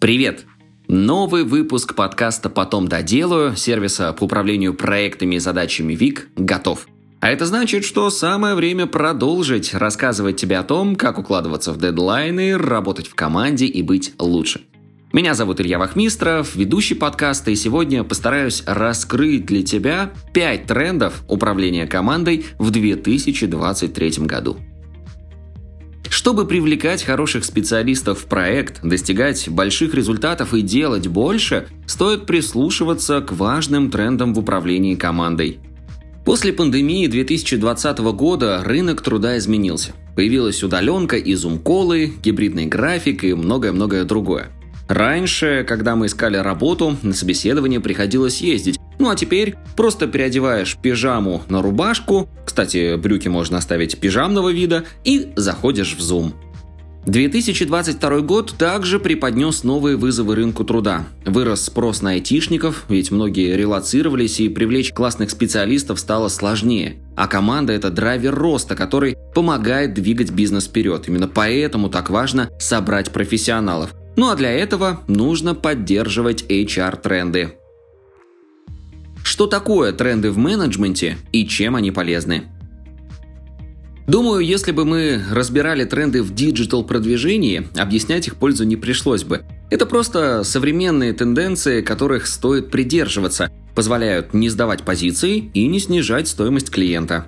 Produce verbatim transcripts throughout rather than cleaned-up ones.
Привет! Новый выпуск подкаста «Потом доделаю» сервиса по управлению проектами и задачами ВИК готов. А это значит, что самое время продолжить рассказывать тебе о том, как укладываться в дедлайны, работать в команде и быть лучше. Меня зовут Илья Вахмистров, ведущий подкаста, и сегодня постараюсь раскрыть для тебя пять трендов управления командой в две тысячи двадцать третьем году. Чтобы привлекать хороших специалистов в проект, достигать больших результатов и делать больше, стоит прислушиваться к важным трендам в управлении командой. После пандемии две тысячи двадцатого года рынок труда изменился. Появилась удаленка и зум-колы, гибридный график и многое-многое другое. Раньше, когда мы искали работу, на собеседование приходилось ездить. Ну а теперь просто переодеваешь пижаму на рубашку, кстати, брюки можно оставить пижамного вида, и заходишь в Zoom. две тысячи двадцать второй год также преподнес новые вызовы рынку труда. Вырос спрос на айтишников, ведь многие релоцировались, и привлечь классных специалистов стало сложнее. А команда – это драйвер роста, который помогает двигать бизнес вперед. Именно поэтому так важно собрать профессионалов. Ну а для этого нужно поддерживать эйч ар-тренды. Что такое тренды в менеджменте и чем они полезны? Думаю, если бы мы разбирали тренды в диджитал-продвижении, объяснять их пользу не пришлось бы. Это просто современные тенденции, которых стоит придерживаться, позволяют не сдавать позиции и не снижать стоимость клиента.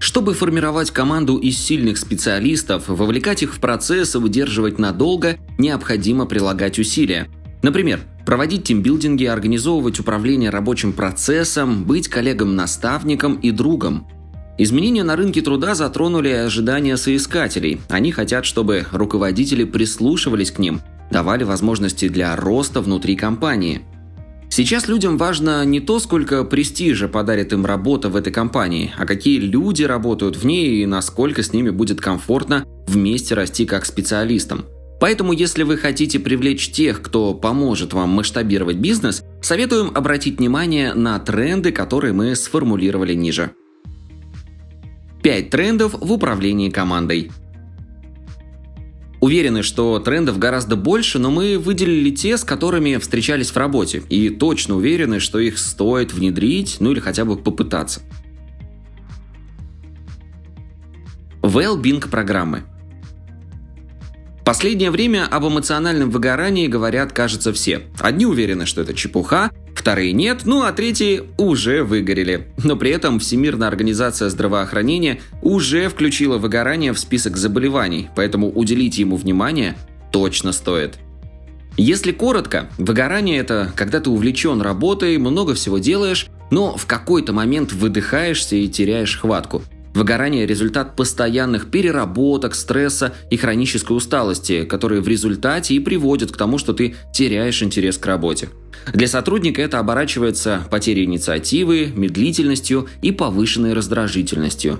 Чтобы формировать команду из сильных специалистов, вовлекать их в процесс и удерживать надолго, необходимо прилагать усилия. Например, проводить тимбилдинги, организовывать управление рабочим процессом, быть коллегам-наставником и другом. Изменения на рынке труда затронули ожидания соискателей. Они хотят, чтобы руководители прислушивались к ним, давали возможности для роста внутри компании. Сейчас людям важно не то, сколько престижа подарит им работа в этой компании, а какие люди работают в ней и насколько с ними будет комфортно вместе расти как специалистам. Поэтому, если вы хотите привлечь тех, кто поможет вам масштабировать бизнес, советуем обратить внимание на тренды, которые мы сформулировали ниже. пять трендов в управлении командой. Уверены, что трендов гораздо больше, но мы выделили те, с которыми встречались в работе, и точно уверены, что их стоит внедрить, ну или хотя бы попытаться. Well-being программы. Последнее время об эмоциональном выгорании говорят, кажется, все. Одни уверены, что это чепуха, вторые нет, ну а третьи уже выгорели. Но при этом Всемирная организация здравоохранения уже включила выгорание в список заболеваний, поэтому уделить ему внимание точно стоит. Если коротко, выгорание – это когда ты увлечен работой, много всего делаешь, но в какой-то момент выдыхаешься и теряешь хватку. Выгорание – результат постоянных переработок, стресса и хронической усталости, которые в результате и приводят к тому, что ты теряешь интерес к работе. Для сотрудника это оборачивается потерей инициативы, медлительностью и повышенной раздражительностью.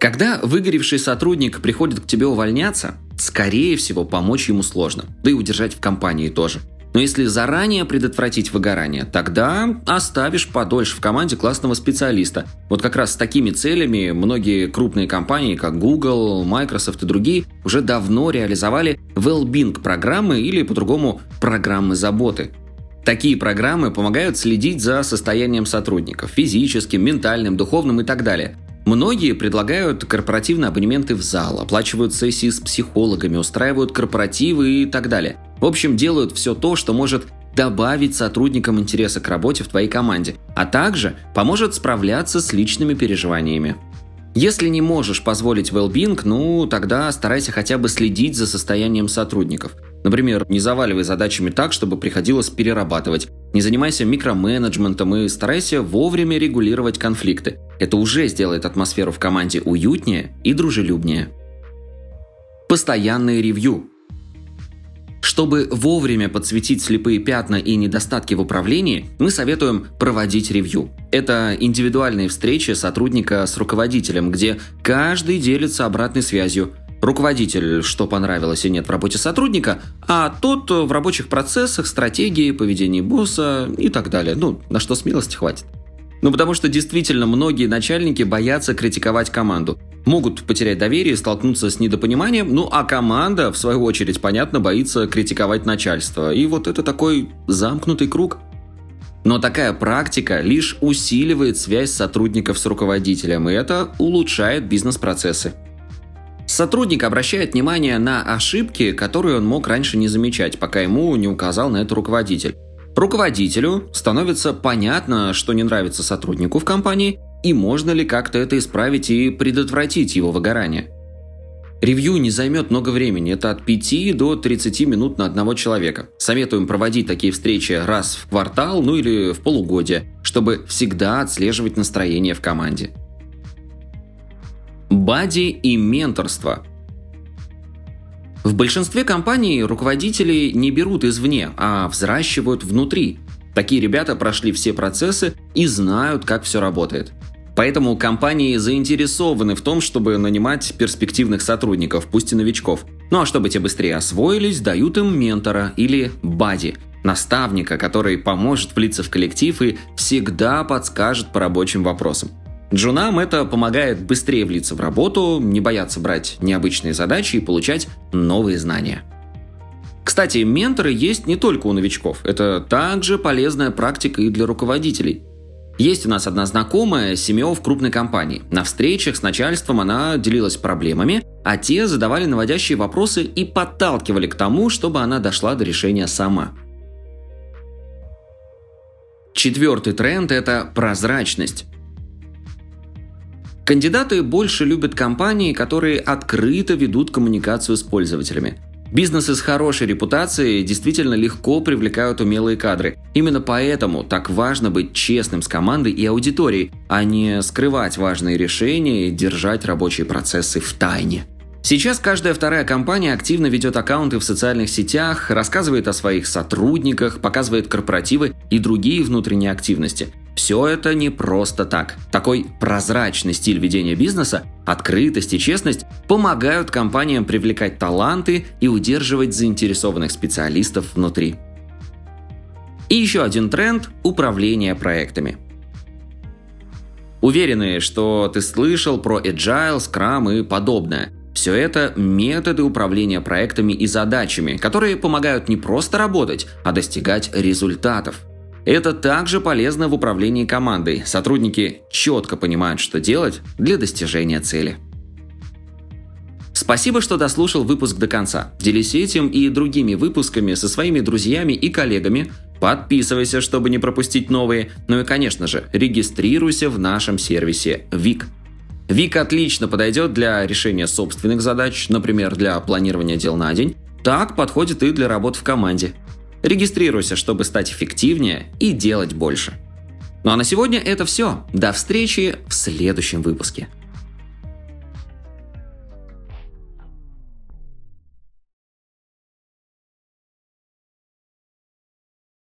Когда выгоревший сотрудник приходит к тебе увольняться, скорее всего, помочь ему сложно, да и удержать в компании тоже. Но если заранее предотвратить выгорание, тогда оставишь подольше в команде классного специалиста. Вот как раз с такими целями многие крупные компании, как Google, Microsoft и другие, уже давно реализовали well-being программы или по-другому программы заботы. Такие программы помогают следить за состоянием сотрудников – физическим, ментальным, духовным и так далее. Многие предлагают корпоративные абонементы в зал, оплачивают сессии с психологами, устраивают корпоративы и так далее. В общем, делают все то, что может добавить сотрудникам интереса к работе в твоей команде, а также поможет справляться с личными переживаниями. Если не можешь позволить well-being, ну тогда старайся хотя бы следить за состоянием сотрудников. Например, не заваливай задачами так, чтобы приходилось перерабатывать. Не занимайся микроменеджментом и старайся вовремя регулировать конфликты. Это уже сделает атмосферу в команде уютнее и дружелюбнее. Постоянное ревью. Чтобы вовремя подсветить слепые пятна и недостатки в управлении, мы советуем проводить ревью. Это индивидуальные встречи сотрудника с руководителем, где каждый делится обратной связью. Руководитель, что понравилось и нет в работе сотрудника, а тот в рабочих процессах, стратегии, поведении босса и так далее. Ну, на что смелости хватит. Ну, потому что действительно многие начальники боятся критиковать команду. Могут потерять доверие, столкнуться с недопониманием, ну а команда, в свою очередь, понятно, боится критиковать начальство. И вот это такой замкнутый круг. Но такая практика лишь усиливает связь сотрудников с руководителем, и это улучшает бизнес-процессы. Сотрудник обращает внимание на ошибки, которые он мог раньше не замечать, пока ему не указал на это руководитель. Руководителю становится понятно, что не нравится сотруднику в компании, и можно ли как-то это исправить и предотвратить его выгорание. Ревью не займет много времени, это от пяти до тридцати минут на одного человека. Советуем проводить такие встречи раз в квартал, ну или в полугодие, чтобы всегда отслеживать настроение в команде. Бадди и менторство. В большинстве компаний руководители не берут извне, а взращивают внутри. Такие ребята прошли все процессы и знают, как все работает. Поэтому компании заинтересованы в том, чтобы нанимать перспективных сотрудников, пусть и новичков. Ну а чтобы те быстрее освоились, дают им ментора или бадди, наставника, который поможет влиться в коллектив и всегда подскажет по рабочим вопросам. Джунам это помогает быстрее влиться в работу, не бояться брать необычные задачи и получать новые знания. Кстати, менторы есть не только у новичков, это также полезная практика и для руководителей. Есть у нас одна знакомая, си эм о в крупной компании. На встречах с начальством она делилась проблемами, а те задавали наводящие вопросы и подталкивали к тому, чтобы она дошла до решения сама. Четвертый тренд – это прозрачность. Кандидаты больше любят компании, которые открыто ведут коммуникацию с пользователями. Бизнесы с хорошей репутацией действительно легко привлекают умелые кадры. Именно поэтому так важно быть честным с командой и аудиторией, а не скрывать важные решения и держать рабочие процессы в тайне. Сейчас каждая вторая компания активно ведет аккаунты в социальных сетях, рассказывает о своих сотрудниках, показывает корпоративы и другие внутренние активности. Все это не просто так. Такой прозрачный стиль ведения бизнеса, открытость и честность помогают компаниям привлекать таланты и удерживать заинтересованных специалистов внутри. И еще один тренд – управление проектами. Уверены, что ты слышал про Agile, Scrum и подобное. Все это методы управления проектами и задачами, которые помогают не просто работать, а достигать результатов. Это также полезно в управлении командой. Сотрудники четко понимают, что делать для достижения цели. Спасибо, что дослушал выпуск до конца. Делись этим и другими выпусками со своими друзьями и коллегами. Подписывайся, чтобы не пропустить новые. Ну и, конечно же, регистрируйся в нашем сервисе ВИК. ВИК отлично подойдет для решения собственных задач, например, для планирования дел на день. Так подходит и для работы в команде. Регистрируйся, чтобы стать эффективнее и делать больше. Ну а на сегодня это все. До встречи в следующем выпуске.